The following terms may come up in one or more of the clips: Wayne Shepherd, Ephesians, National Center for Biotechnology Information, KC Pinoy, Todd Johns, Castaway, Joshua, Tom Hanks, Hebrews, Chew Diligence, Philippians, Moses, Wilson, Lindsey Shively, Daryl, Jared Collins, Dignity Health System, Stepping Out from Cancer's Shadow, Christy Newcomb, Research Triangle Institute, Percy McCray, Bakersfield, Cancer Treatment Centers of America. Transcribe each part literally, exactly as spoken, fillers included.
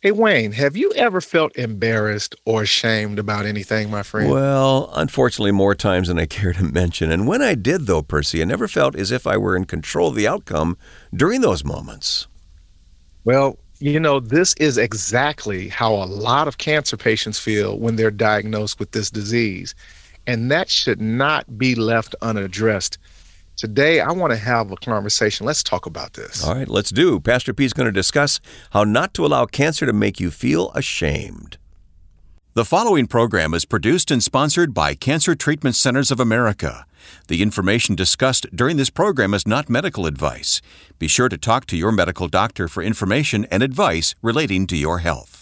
Hey, Wayne, have you ever felt embarrassed or ashamed about anything, my friend? Well, unfortunately, more times than I care to mention. And when I did, though, Percy, I never felt as if I were in control of the outcome during those moments. Well, you know, this is exactly how a lot of cancer patients feel when they're diagnosed with this disease. And that should not be left unaddressed. Today, I want to have a conversation. Let's talk about this. All right, let's do. Pastor P's going to discuss how not to allow cancer to make you feel ashamed. The following program is produced and sponsored by Cancer Treatment Centers of America. The information discussed during this program is not medical advice. Be sure to talk to your medical doctor for information and advice relating to your health.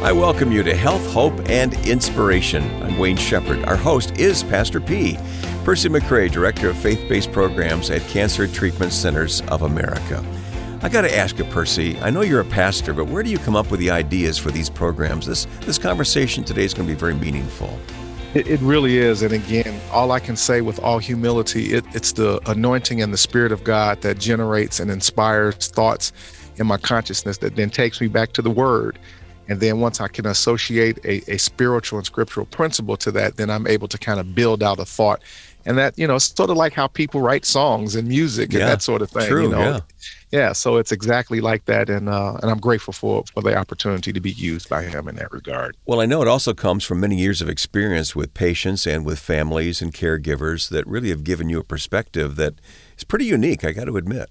I welcome you to Health, Hope, and Inspiration. I'm Wayne Shepherd. Our host is Pastor P. Percy McCray, Director of Faith-Based Programs at Cancer Treatment Centers of America. I got to ask you, Percy, I know you're a pastor, but where do you come up with the ideas for these programs? This, this conversation today is going to be very meaningful. It, it really is. And again, all I can say with all humility, it, it's the anointing and the Spirit of God that generates and inspires thoughts in my consciousness that then takes me back to the Word. And then once I can associate a, a spiritual and scriptural principle to that, then I'm able to kind of build out a thought. And that, you know, it's sort of like how people write songs and music and yeah, that sort of thing. True, you know? yeah. yeah, so it's exactly like that. And uh, and I'm grateful for, for the opportunity to be used by him in that regard. Well, I know it also comes from many years of experience with patients and with families and caregivers that really have given you a perspective that is pretty unique, I got to admit.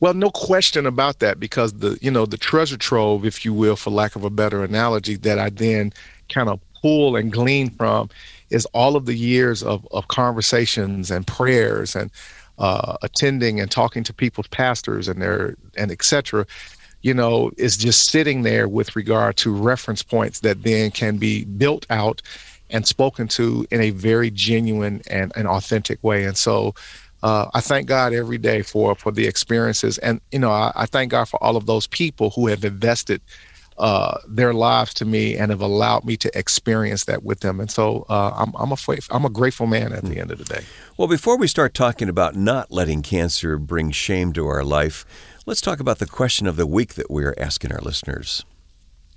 Well, no question about that, because the, you know, the treasure trove, if you will, for lack of a better analogy, that I then kind of pull and glean from is all of the years of, of conversations and prayers and uh, attending and talking to people's pastors and their and et cetera, you know, is just sitting there with regard to reference points that then can be built out and spoken to in a very genuine and, and authentic way. And so Uh, I thank God every day for, for the experiences. And, you know, I, I thank God for all of those people who have invested uh, their lives to me and have allowed me to experience that with them. And so uh, I'm, I'm, a, I'm a grateful man at the end of the day. Well, before we start talking about not letting cancer bring shame to our life, let's talk about the question of the week that we're asking our listeners.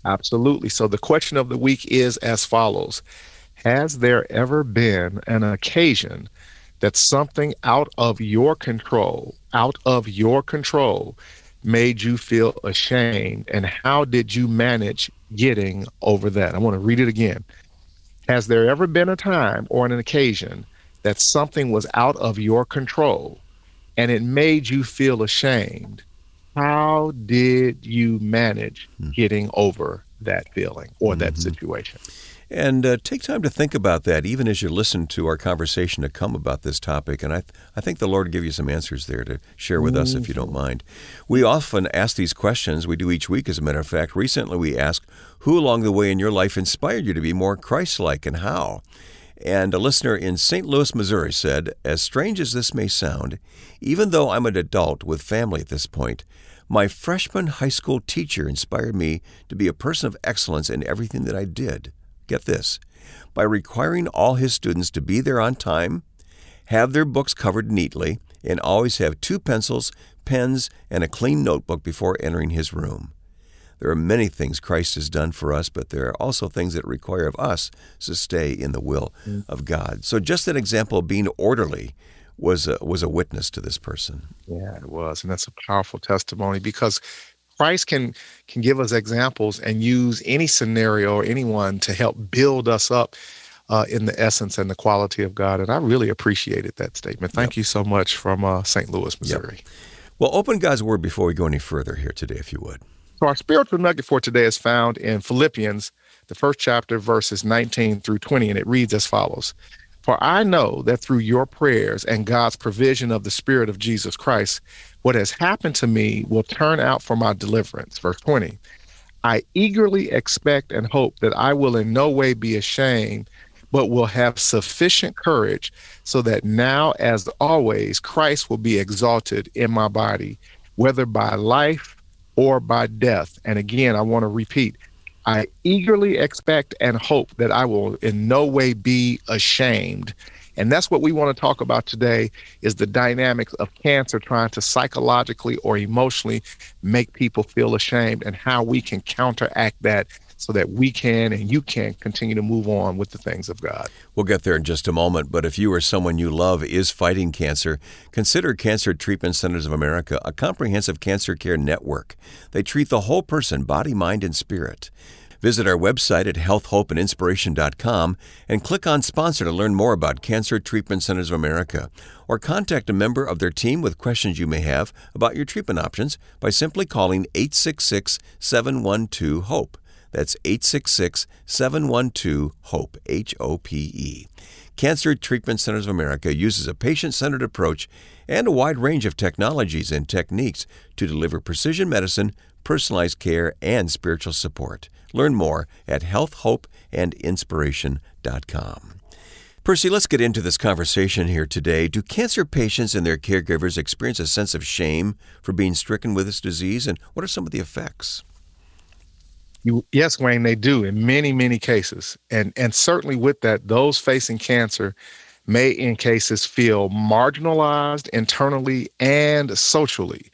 Absolutely. So the question of the week is as follows. Has there ever been an occasion that something out of your control, out of your control, made you feel ashamed? And how did you manage getting over that? I want to read it again. Has there ever been a time or an occasion that something was out of your control and it made you feel ashamed? How did you manage getting over that feeling or that mm-hmm. situation? And uh, take time to think about that, even as you listen to our conversation to come about this topic. And I, th- I think the Lord will give you some answers there to share with us, if you don't mind. We often ask these questions. We do each week, as a matter of fact. Recently, we asked, who along the way in your life inspired you to be more Christ-like and how? And a listener in Saint Louis, Missouri said, as strange as this may sound, even though I'm an adult with family at this point, my freshman high school teacher inspired me to be a person of excellence in everything that I did. Get this, by requiring all his students to be there on time, have their books covered neatly, and always have two pencils, pens, and a clean notebook before entering his room. There are many things Christ has done for us, but there are also things that require of us to stay in the will mm. of God. So just an example of being orderly was a, was a witness to this person. Yeah, it was, and that's a powerful testimony because Christ can can give us examples and use any scenario or anyone to help build us up uh, in the essence and the quality of God. And I really appreciated that statement. Thank yep. you so much from uh, Saint Louis, Missouri. Yep. Well, open God's Word before we go any further here today, if you would. So our spiritual nugget for today is found in Philippians, the first chapter, verses nineteen through twenty, and it reads as follows. For I know that through your prayers and God's provision of the Spirit of Jesus Christ, what has happened to me will turn out for my deliverance. Verse twenty, I eagerly expect and hope that I will in no way be ashamed, but will have sufficient courage so that now, as always, Christ will be exalted in my body, whether by life or by death. And again, I want to repeat, I eagerly expect and hope that I will in no way be ashamed, And that's what we want to talk about today, is the dynamics of cancer trying to psychologically or emotionally make people feel ashamed, and how we can counteract that so that we can and you can continue to move on with the things of God. We'll get there in just a moment, but if you or someone you love is fighting cancer, consider Cancer Treatment Centers of America a comprehensive cancer care network. They treat the whole person, body, mind, and spirit. Visit our website at health hope and inspiration dot com and click on Sponsor to learn more about Cancer Treatment Centers of America, or contact a member of their team with questions you may have about your treatment options by simply calling eight six six, seven one two, HOPE. That's eight six six, seven one two, HOPE, H O P E. Cancer Treatment Centers of America uses a patient-centered approach and a wide range of technologies and techniques to deliver precision medicine, personalized care, and spiritual support. Learn more at health hope and inspiration dot com. Percy, let's get into this conversation here today. Do cancer patients and their caregivers experience a sense of shame for being stricken with this disease, and what are some of the effects? You, yes, Wayne, they do in many, many cases. And, and certainly with that, those facing cancer may in cases feel marginalized internally and socially.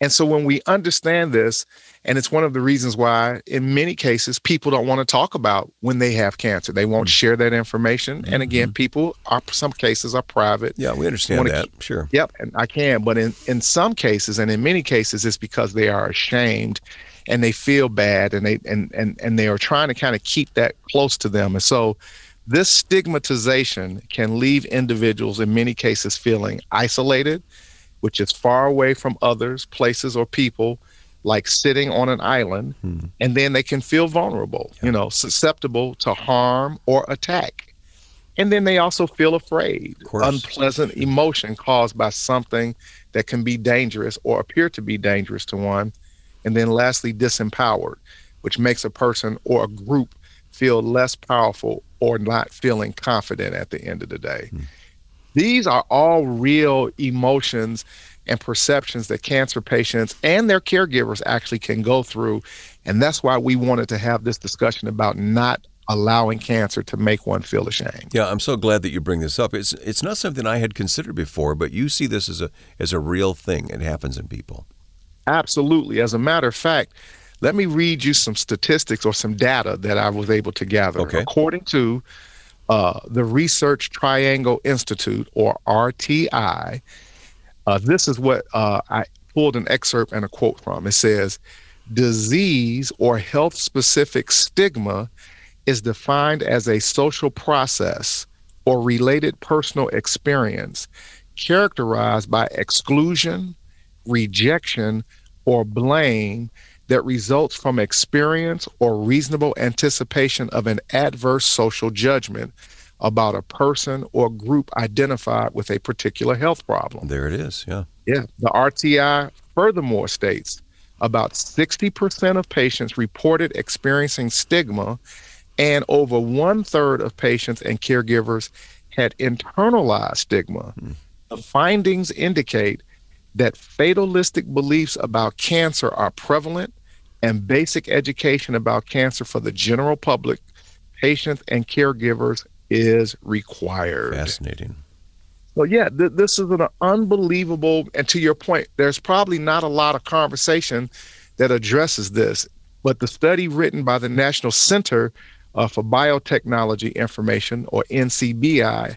And so when we understand this, and it's one of the reasons why, in many cases, people don't want to talk about when they have cancer. They won't mm-hmm. share that information. Mm-hmm. And again, people are, some cases are private. Yeah, we understand that. Keep, sure. Yep, and I can. But in, in some cases, and in many cases, it's because they are ashamed and they feel bad, and they and and and they are trying to kind of keep that close to them. And so this stigmatization can leave individuals in many cases feeling isolated, which is far away from others, places, or people, like sitting on an island, hmm. and then they can feel vulnerable, yeah. you know, susceptible to harm or attack. And then they also feel afraid, unpleasant emotion caused by something that can be dangerous or appear to be dangerous to one. And then lastly, disempowered, which makes a person or a group feel less powerful or not feeling confident at the end of the day. Hmm. These are all real emotions and perceptions that cancer patients and their caregivers actually can go through. And that's why we wanted to have this discussion about not allowing cancer to make one feel ashamed. Yeah, I'm so glad that you bring this up. It's it's not something I had considered before, but you see this as a as a real thing. It happens in people. Absolutely. As a matter of fact, let me read you some statistics or some data that I was able to gather. Okay. According to uh, the Research Triangle Institute, or R T I, Uh, this is what uh, I pulled an excerpt and a quote from. It says, disease or health-specific stigma is defined as a social process or related personal experience characterized by exclusion, rejection, or blame that results from experience or reasonable anticipation of an adverse social judgment about a person or group identified with a particular health problem. There it is, yeah. Yeah, the R T I furthermore states about sixty percent of patients reported experiencing stigma, and over one third of patients and caregivers had internalized stigma. Hmm. The findings indicate that fatalistic beliefs about cancer are prevalent, and basic education about cancer for the general public, patients, and caregivers is required. Fascinating. So yeah, th- this is an unbelievable, and to your point, there's probably not a lot of conversation that addresses this, but the study written by the National Center uh, for Biotechnology Information, or N C B I,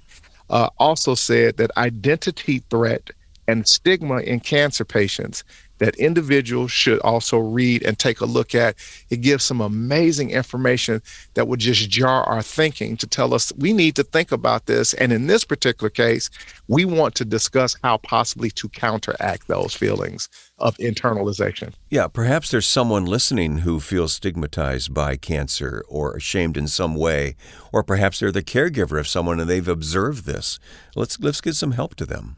uh, also said that identity threat and stigma in cancer patients that individuals should also read and take a look at. It gives some amazing information that would just jar our thinking to tell us we need to think about this. And in this particular case, we want to discuss how possibly to counteract those feelings of internalization. Yeah, perhaps there's someone listening who feels stigmatized by cancer or ashamed in some way, or perhaps they're the caregiver of someone and they've observed this. Let's let's get some help to them.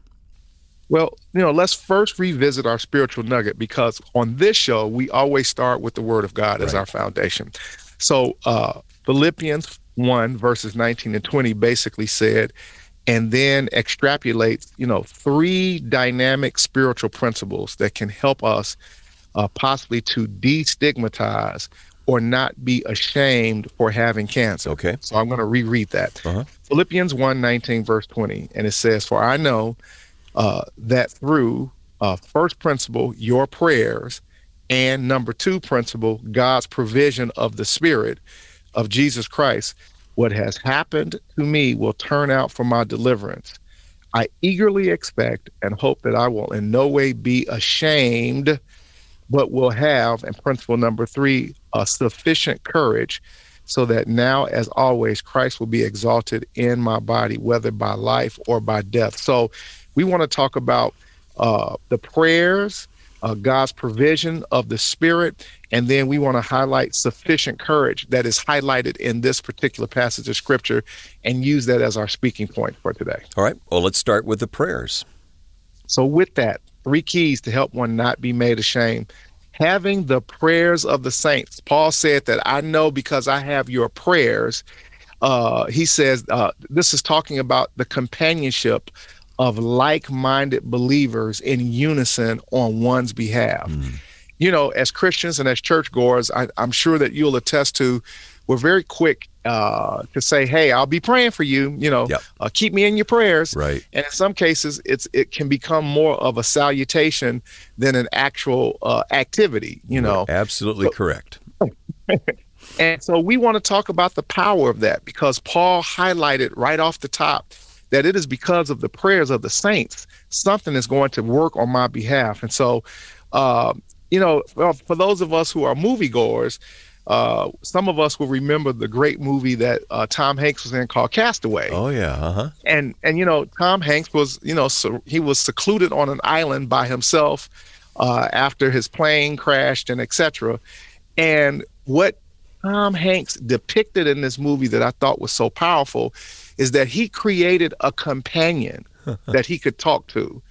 Well, you know, let's first revisit our spiritual nugget, because on this show, we always start with the Word of God as right. our foundation. So uh, Philippians one, verses nineteen and twenty basically said, and then extrapolates, you know, three dynamic spiritual principles that can help us uh, possibly to destigmatize or not be ashamed for having cancer. Okay. So I'm going to reread that. Uh-huh. Philippians one nineteen, verse twenty, and it says, for I know uh, that through uh, first principle, your prayers, and number two principle, God's provision of the Spirit of Jesus Christ, what has happened to me will turn out for my deliverance. I eagerly expect and hope that I will in no way be ashamed, but will have, in principle number three, a sufficient courage, so that now, as always, Christ will be exalted in my body, whether by life or by death. So we want to talk about uh, the prayers, uh, God's provision of the Spirit, and then we want to highlight sufficient courage that is highlighted in this particular passage of Scripture and use that as our speaking point for today. All right. Well, let's start with the prayers. So with that, three keys to help one not be made ashamed. Having the prayers of the saints. Paul said that I know because I have your prayers. Uh, he says uh, this is talking about the companionship of like-minded believers in unison on one's behalf. Mm. You know, as Christians and as churchgoers, I, I'm sure that you'll attest to, we're very quick uh, to say, hey, I'll be praying for you, you know, yep. uh, keep me in your prayers. Right. And in some cases, it's it can become more of a salutation than an actual uh, activity, you know. You're absolutely so, correct. And so we want to talk about the power of that, because Paul highlighted right off the top that it is because of the prayers of the saints, something is going to work on my behalf. And so, uh, you know, for those of us who are moviegoers, Uh, some of us will remember the great movie that uh, Tom Hanks was in called Castaway. Oh, yeah. Uh-huh. And, and you know, Tom Hanks was, you know, so he was secluded on an island by himself uh, after his plane crashed and et cetera. And what Tom Hanks depicted in this movie that I thought was so powerful is that he created a companion that he could talk to,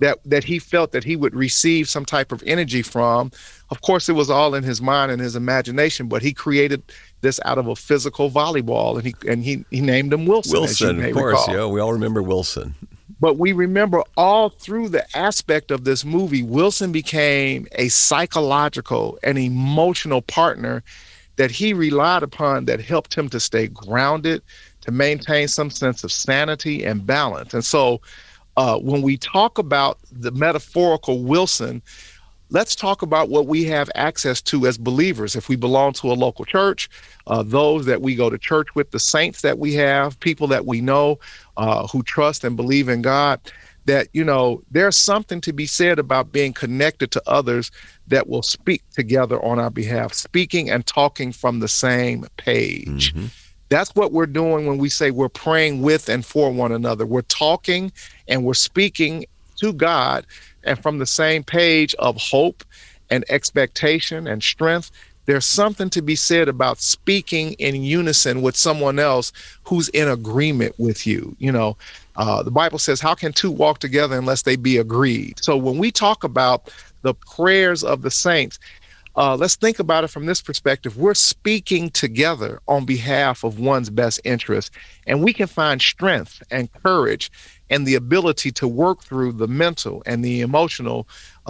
that that he felt that he would receive some type of energy from. Of course, it was all in his mind and his imagination, but he created this out of a physical volleyball, and he and he, he named him Wilson. Wilson, of course, recall. Yeah, we all remember Wilson. But we remember all through the aspect of this movie, Wilson became a psychological and emotional partner that he relied upon that helped him to stay grounded, to maintain some sense of sanity and balance. And so, Uh, when we talk about the metaphorical Wilson, let's talk about what we have access to as believers. If we belong to a local church, uh, those that we go to church with, the saints that we have, people that we know uh, who trust and believe in God, that, you know, there's something to be said about being connected to others that will speak together on our behalf, speaking and talking from the same page. Mm-hmm. That's what we're doing when we say we're praying with and for one another. We're talking and we're speaking to God, and from the same page of hope and expectation and strength, there's something to be said about speaking in unison with someone else who's in agreement with you. You know, uh, the Bible says, how can two walk together unless they be agreed? So when we talk about the prayers of the saints, Uh, let's think about it from this perspective. We're speaking together on behalf of one's best interest, and we can find strength and courage and the ability to work through the mental and the emotional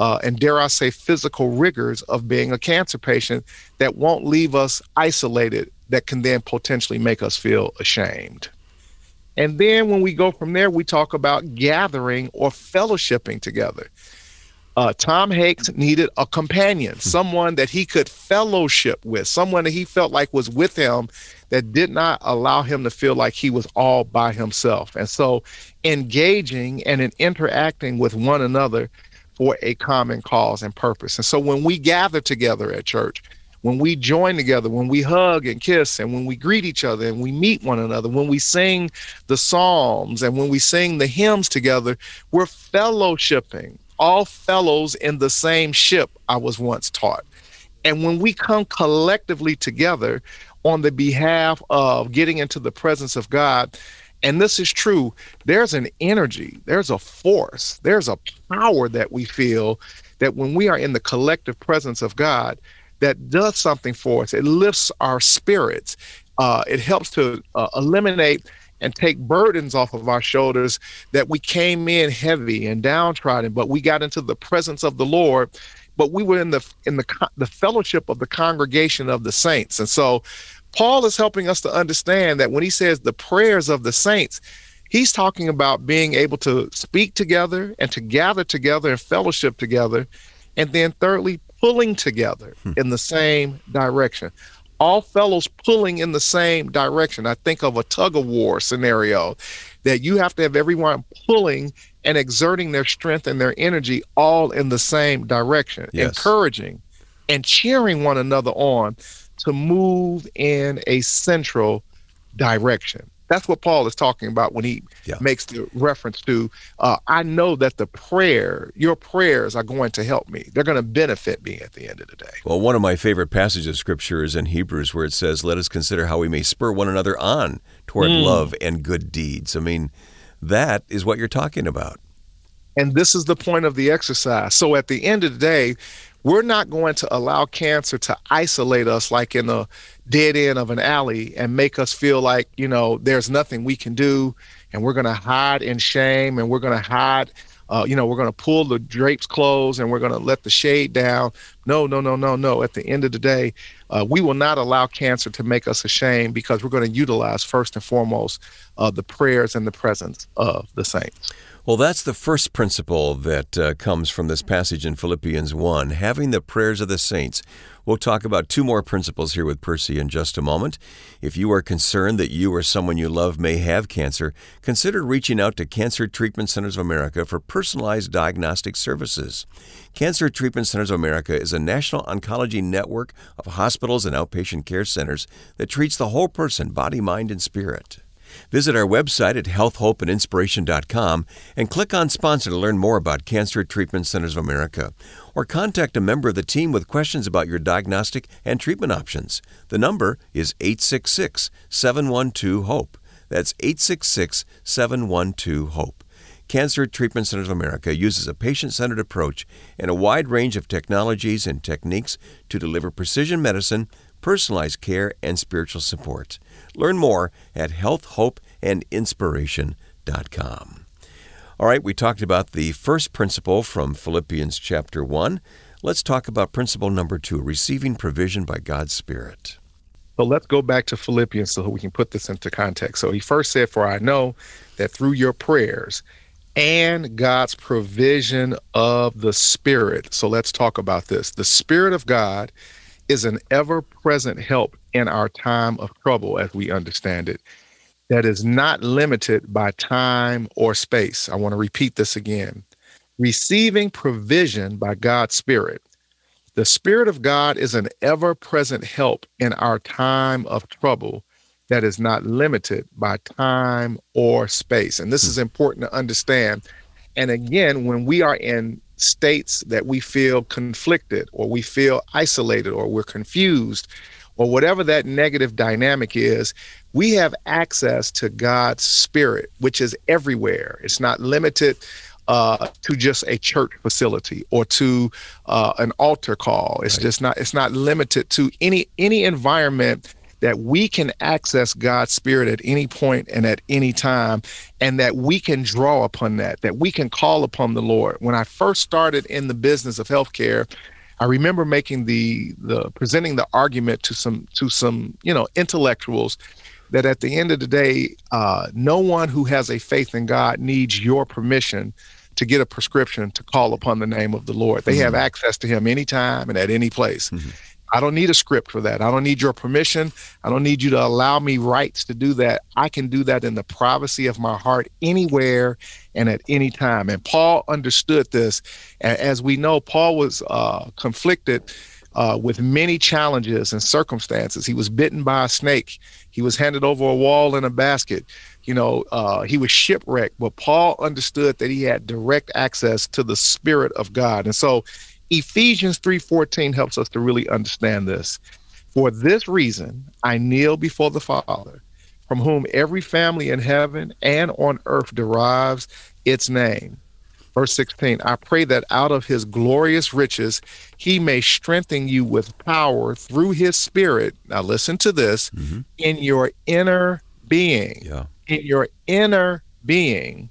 uh, and, dare I say, physical rigors of being a cancer patient that won't leave us isolated, that can then potentially make us feel ashamed. And then when we go from there, we talk about gathering or fellowshipping together. Uh, Tom Hanks needed a companion, someone that he could fellowship with, someone that he felt like was with him, that did not allow him to feel like he was all by himself. And so engaging and in interacting with one another for a common cause and purpose. And so when we gather together at church, when we join together, when we hug and kiss, and when we greet each other and we meet one another, when we sing the psalms and when we sing the hymns together, we're fellowshipping. All fellows in the same ship, I was once taught. And when we come collectively together on the behalf of getting into the presence of God, and this is true, there's an energy, there's a force, there's a power that we feel that when we are in the collective presence of God, that does something for us. It lifts our spirits. Uh, it helps to uh, eliminate and take burdens off of our shoulders that we came in heavy and downtrodden, but we got into the presence of the Lord but we were in the in the the fellowship of the congregation of the saints. And so Paul is helping us to understand that when he says the prayers of the saints, he's talking about being able to speak together and to gather together and fellowship together. And then thirdly, pulling together hmm. in the same direction. All fellows pulling in the same direction. I think of a tug-of-war scenario, that you have to have everyone pulling and exerting their strength and their energy all in the same direction, yes. encouraging and cheering one another on to move in a central direction. That's what Paul is talking about when he yeah. makes the reference to, uh, I know that the prayer, your prayers are going to help me. They're going to benefit me at the end of the day. Well, one of my favorite passages of Scripture is in Hebrews, where it says, let us consider how we may spur one another on toward mm. love and good deeds. I mean, that is what you're talking about. And this is the point of the exercise. So at the end of the day, we're not going to allow cancer to isolate us like in a dead end of an alley and make us feel like, you know, there's nothing we can do, and we're going to hide in shame, and we're going to hide, uh, you know, we're going to pull the drapes closed, and we're going to let the shade down. No, no, no, no, no. At the end of the day, uh, we will not allow cancer to make us ashamed, because we're going to utilize first and foremost uh, the prayers and the presence of the saints. Well, that's the first principle that uh, comes from this passage in Philippians one, having the prayers of the saints. We'll talk about two more principles here with Percy in just a moment. If you are concerned that you or someone you love may have cancer, consider reaching out to Cancer Treatment Centers of America for personalized diagnostic services. Cancer Treatment Centers of America is a national oncology network of hospitals and outpatient care centers that treats the whole person, body, mind, and spirit. Visit our website at health hope and inspiration dot com and click on Sponsor to learn more about Cancer Treatment Centers of America, or contact a member of the team with questions about your diagnostic and treatment options. The number is eight six six, seven one two, HOPE. That's eight six six, seven one two, HOPE. Cancer Treatment Centers of America uses a patient-centered approach and a wide range of technologies and techniques to deliver precision medicine, personalized care, and spiritual support. Learn more at health hope and inspiration dot com. All right, we talked about the first principle from Philippians chapter one. Let's talk about principle number two, receiving provision by God's Spirit. Well, let's go back to Philippians so we can put this into context. So he first said, for I know that through your prayers and God's provision of the Spirit. So let's talk about this. The Spirit of God is an ever-present help in our time of trouble, as we understand it, that is not limited by time or space. I want to repeat this again. Receiving provision by God's Spirit. The Spirit of God is an ever-present help in our time of trouble that is not limited by time or space. And this is important to understand. And again, when we are in states that we feel conflicted, or we feel isolated, or we're confused, or whatever that negative dynamic is, we have access to God's Spirit, which is everywhere. It's not limited uh, to just a church facility or to uh, an altar call. It's right. just not, it's not limited to any, any environment that we can access God's Spirit at any point and at any time, and that we can draw upon that, that we can call upon the Lord. When I first started in the business of healthcare, I remember making the the presenting the argument to some to some you know intellectuals that at the end of the day, uh, no one who has a faith in God needs your permission to get a prescription to call upon the name of the Lord. They mm-hmm. have access to Him anytime and at any place. Mm-hmm. I don't need a script for that. I don't need your permission. I don't need you to allow me rights to do that. I can do that in the privacy of my heart, anywhere and at any time. And Paul understood this. And as we know, Paul was uh, conflicted uh, with many challenges and circumstances. He was bitten by a snake. He was handed over a wall in a basket. You know, uh, he was shipwrecked. But Paul understood that he had direct access to the Spirit of God. And so Ephesians three fourteen helps us to really understand this. For this reason, I kneel before the Father, from whom every family in heaven and on earth derives its name. Verse sixteen, I pray that out of his glorious riches, he may strengthen you with power through his Spirit. Now listen to this, mm-hmm. in your inner being, yeah. in your inner being,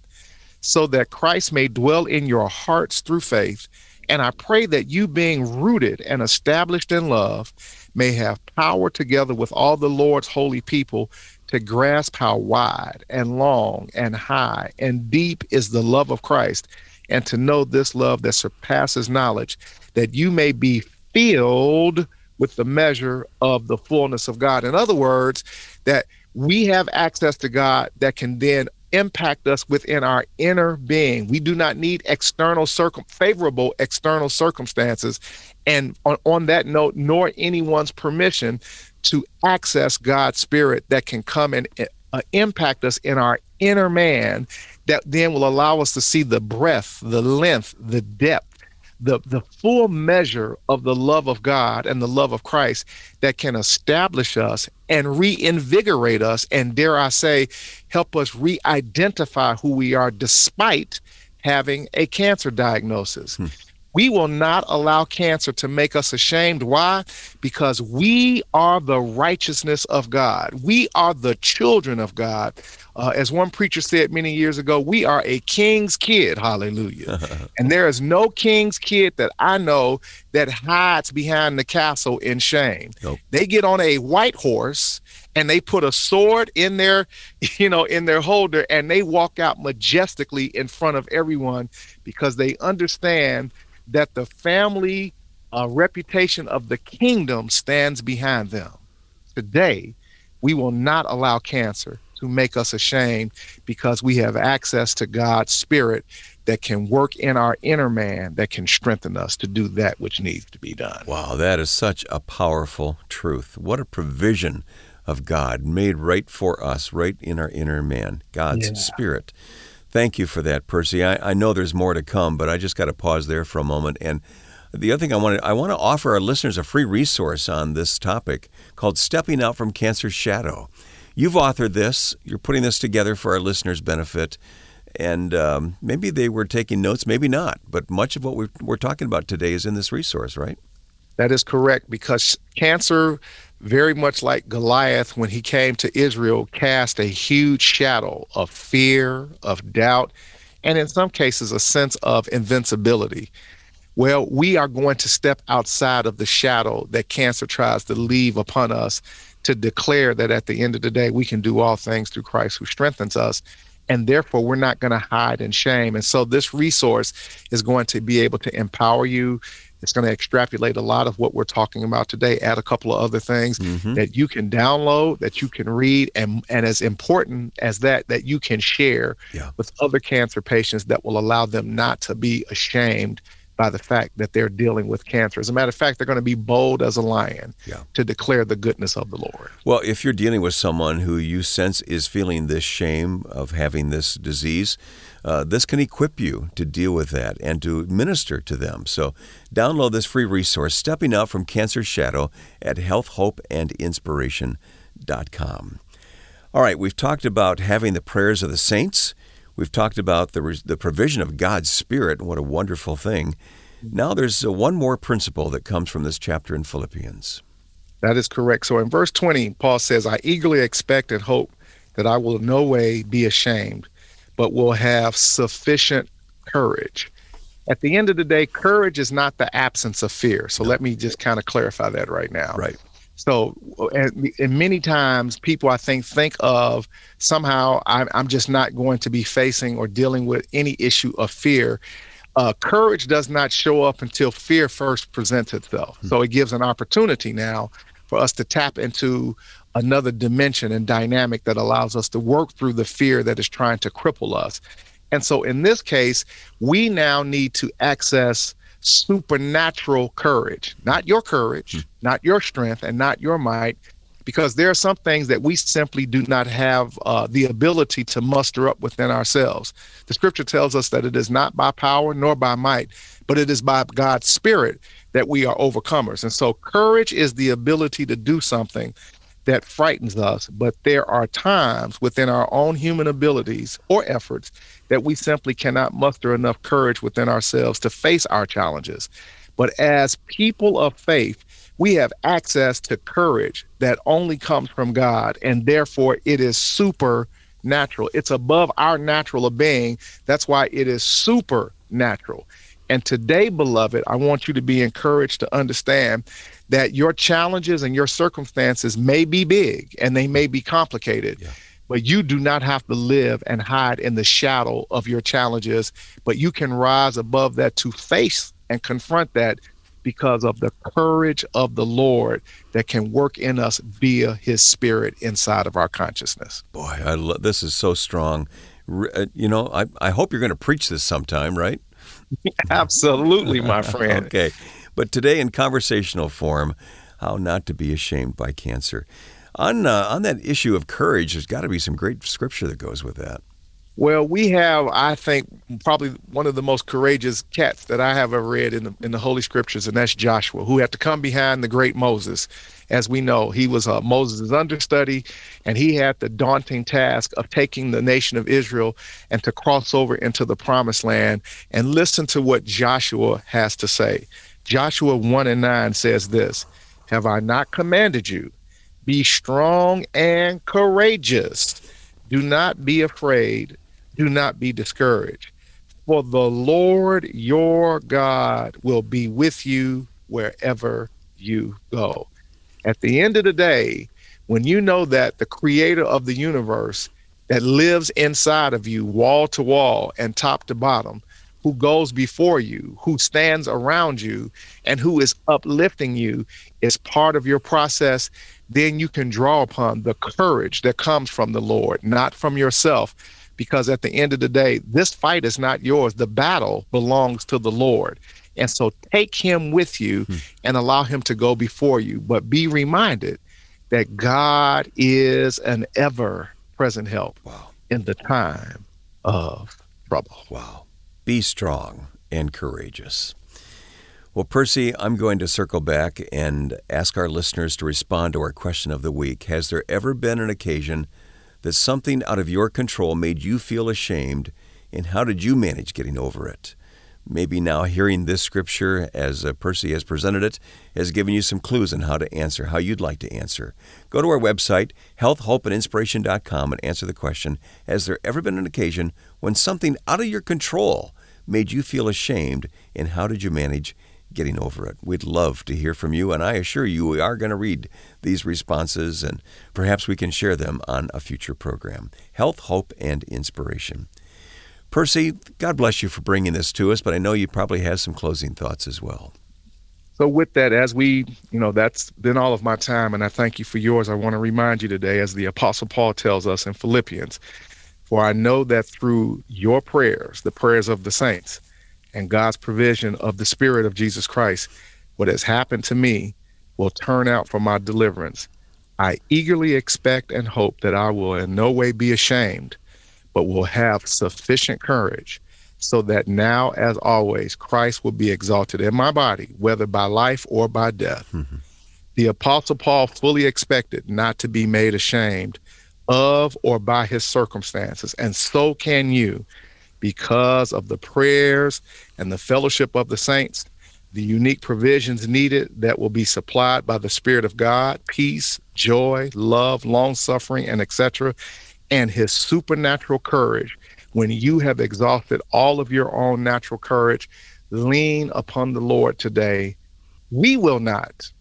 so that Christ may dwell in your hearts through faith, And I pray that you being rooted and established in love may have power together with all the Lord's holy people to grasp how wide and long and high and deep is the love of Christ, and to know this love that surpasses knowledge, that you may be filled with the measure of the fullness of God. In other words, that we have access to God that can then impact us within our inner being. We do not need external circum- favorable external circumstances, and on, on that note, nor anyone's permission to access God's spirit that can come and uh, impact us in our inner man, that then will allow us to see the breadth, the length, the depth, The, the full measure of the love of God and the love of Christ that can establish us and reinvigorate us, and dare I say, help us re-identify who we are despite having a cancer diagnosis. Hmm. We will not allow cancer to make us ashamed. Why? Because we are the righteousness of God. We are the children of God. Uh, as one preacher said many years ago, we are a king's kid, hallelujah. And there is no king's kid that I know that hides behind the castle in shame. Nope. They get on a white horse and they put a sword in their, you know, in their holder, and they walk out majestically in front of everyone because they understand that the family uh, reputation of the kingdom stands behind them. Today, we will not allow cancer to make us ashamed, because we have access to God's spirit that can work in our inner man, that can strengthen us to do that which needs to be done. Wow, that is such a powerful truth. What a provision of God made right for us, right in our inner man, God's yeah. spirit. Thank you for that, Percy. I, I know there's more to come, but I just got to pause there for a moment. And the other thing I want to, I want to offer our listeners a free resource on this topic called Stepping Out from Cancer's Shadow. You've authored this. You're putting this together for our listeners' benefit. And um, maybe they were taking notes, maybe not. But much of what we're, we're talking about today is in this resource, right? That is correct, because cancer, very much like Goliath, when he came to Israel, cast a huge shadow of fear, of doubt, and in some cases, a sense of invincibility. Well, we are going to step outside of the shadow that cancer tries to leave upon us, to declare that at the end of the day, we can do all things through Christ who strengthens us, and therefore we're not going to hide in shame. And so this resource is going to be able to empower you. It's going to extrapolate a lot of what we're talking about today, add a couple of other things mm-hmm. that you can download, that you can read, and, and as important as that, that you can share yeah. with other cancer patients, that will allow them not to be ashamed by the fact that they're dealing with cancer. As a matter of fact, they're going to be bold as a lion yeah. to declare the goodness of the Lord. Well, if you're dealing with someone who you sense is feeling this shame of having this disease, uh, this can equip you to deal with that and to minister to them. So download this free resource, Stepping Out from Cancer's Shadow, at health hope and inspiration dot com. All right, we've talked about having the prayers of the saints. We've talked about the the provision of God's Spirit. What a wonderful thing. Now there's one more principle that comes from this chapter in Philippians. That is correct. So in verse twenty, Paul says, I eagerly expect and hope that I will in no way be ashamed, but will have sufficient courage. At the end of the day, courage is not the absence of fear. So no. let me just kind of clarify that right now. Right. So, and, and many times people, I think, think of somehow I'm, I'm just not going to be facing or dealing with any issue of fear. Uh, courage does not show up until fear first presents itself. Mm-hmm. So it gives an opportunity now for us to tap into another dimension and dynamic that allows us to work through the fear that is trying to cripple us. And so in this case, we now need to access supernatural courage, not your courage, not your strength, and not your might, because there are some things that we simply do not have uh, the ability to muster up within ourselves. The scripture tells us that it is not by power nor by might, but it is by God's spirit that we are overcomers. And so courage is the ability to do something that frightens us, but there are times within our own human abilities or efforts that we simply cannot muster enough courage within ourselves to face our challenges. But as people of faith, we have access to courage that only comes from God, and therefore it is supernatural. It's above our natural being. That's why it is supernatural. And today, beloved, I want you to be encouraged to understand that your challenges and your circumstances may be big and they may be complicated, yeah. but you do not have to live and hide in the shadow of your challenges, but you can rise above that to face and confront that because of the courage of the Lord that can work in us via his spirit inside of our consciousness. Boy, I lo- this is so strong. You know, I, I hope you're going to preach this sometime, right? Absolutely, my friend. Okay. But today in conversational form, how not to be ashamed by cancer. On, uh, on that issue of courage, there's got to be some great scripture that goes with that. Well, we have, I think, probably one of the most courageous cats that I have ever read in the, in the Holy Scriptures, and that's Joshua, who had to come behind the great Moses. As we know, he was uh, Moses' understudy, and he had the daunting task of taking the nation of Israel and to cross over into the promised land. And listen to what Joshua has to say. Joshua one and nine says this, "Have I not commanded you? Be strong and courageous. Do not be afraid. Do not be discouraged, for the Lord your God will be with you wherever you go." At the end of the day, when you know that the creator of the universe that lives inside of you, wall to wall and top to bottom, who goes before you, who stands around you, and who is uplifting you is part of your process, then you can draw upon the courage that comes from the Lord, not from yourself, because at the end of the day, this fight is not yours. The battle belongs to the Lord. And so take him with you hmm. and allow him to go before you. But be reminded that God is an ever-present help wow. in the time of trouble. Wow. Be strong and courageous. Well, Percy, I'm going to circle back and ask our listeners to respond to our question of the week. Has there ever been an occasion that something out of your control made you feel ashamed, and how did you manage getting over it? Maybe now hearing this scripture as uh, Percy has presented it has given you some clues on how to answer, how you'd like to answer. Go to our website, health hope and inspiration dot com, and answer the question, has there ever been an occasion when something out of your control made you feel ashamed, and how did you manage getting over it? We'd love to hear from you, and I assure you we are going to read these responses, and perhaps we can share them on a future program. Health, Hope, and Inspiration. Percy, God bless you for bringing this to us, but I know you probably have some closing thoughts as well. So with that, as we, you know, that's been all of my time, and I thank you for yours. I want to remind you today, as the Apostle Paul tells us in Philippians, for I know that through your prayers, the prayers of the saints, and God's provision of the Spirit of Jesus Christ, what has happened to me will turn out for my deliverance. I eagerly expect and hope that I will in no way be ashamed, but will have sufficient courage so that now, as always, Christ will be exalted in my body, whether by life or by death. Mm-hmm. The Apostle Paul fully expected not to be made ashamed of or by his circumstances, and so can you. Because of the prayers and the fellowship of the saints, the unique provisions needed that will be supplied by the Spirit of God, peace, joy, love, long-suffering, and et cetera, and his supernatural courage. When you have exhausted all of your own natural courage, lean upon the Lord today. We will not,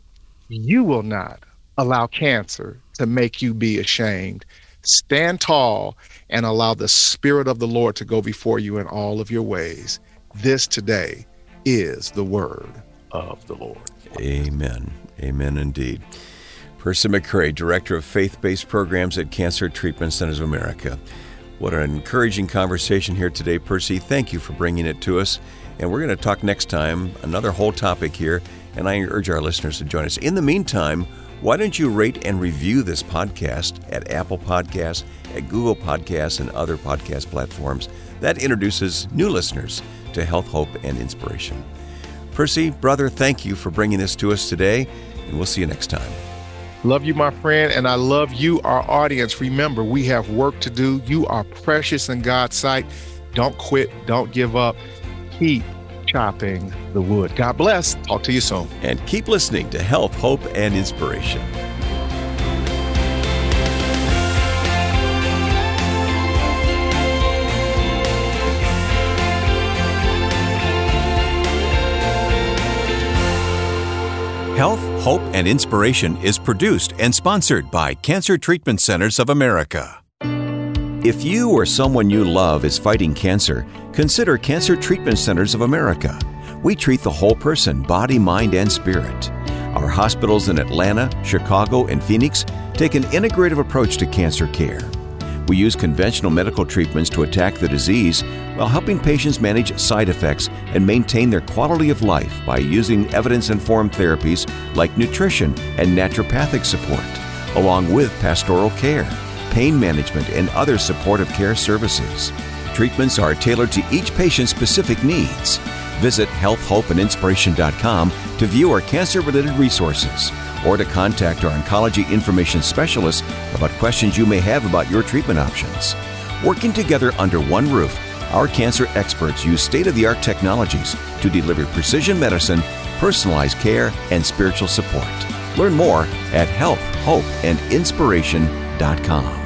you will not allow cancer to make you be ashamed. Stand tall and allow the Spirit of the Lord to go before you in all of your ways. This today is the word of the Lord. Amen. Amen indeed. Percy McCray, Director of Faith-Based Programs at Cancer Treatment Centers of America. What an encouraging conversation here today, Percy. Thank you for bringing it to us. And we're going to talk next time, another whole topic here, and I urge our listeners to join us. In the meantime, why don't you rate and review this podcast at Apple Podcasts, at Google Podcasts, and other podcast platforms? That introduces new listeners to Health, Hope, and Inspiration. Percy, brother, thank you for bringing this to us today, and we'll see you next time. Love you, my friend, and I love you, our audience. Remember, we have work to do. You are precious in God's sight. Don't quit. Don't give up. Keep chopping the wood. God bless. Talk to you soon. And keep listening to Health, Hope, and Inspiration. Health, Hope, and Inspiration is produced and sponsored by Cancer Treatment Centers of America. If you or someone you love is fighting cancer, consider Cancer Treatment Centers of America. We treat the whole person, body, mind, and spirit. Our hospitals in Atlanta, Chicago, and Phoenix take an integrative approach to cancer care. We use conventional medical treatments to attack the disease while helping patients manage side effects and maintain their quality of life by using evidence-informed therapies like nutrition and naturopathic support, along with pastoral care, pain management, and other supportive care services. Treatments are tailored to each patient's specific needs. Visit health hope and inspiration dot com to view our cancer-related resources or to contact our oncology information specialist about questions you may have about your treatment options. Working together under one roof, our cancer experts use state-of-the-art technologies to deliver precision medicine, personalized care, and spiritual support. Learn more at health hope and inspiration dot com.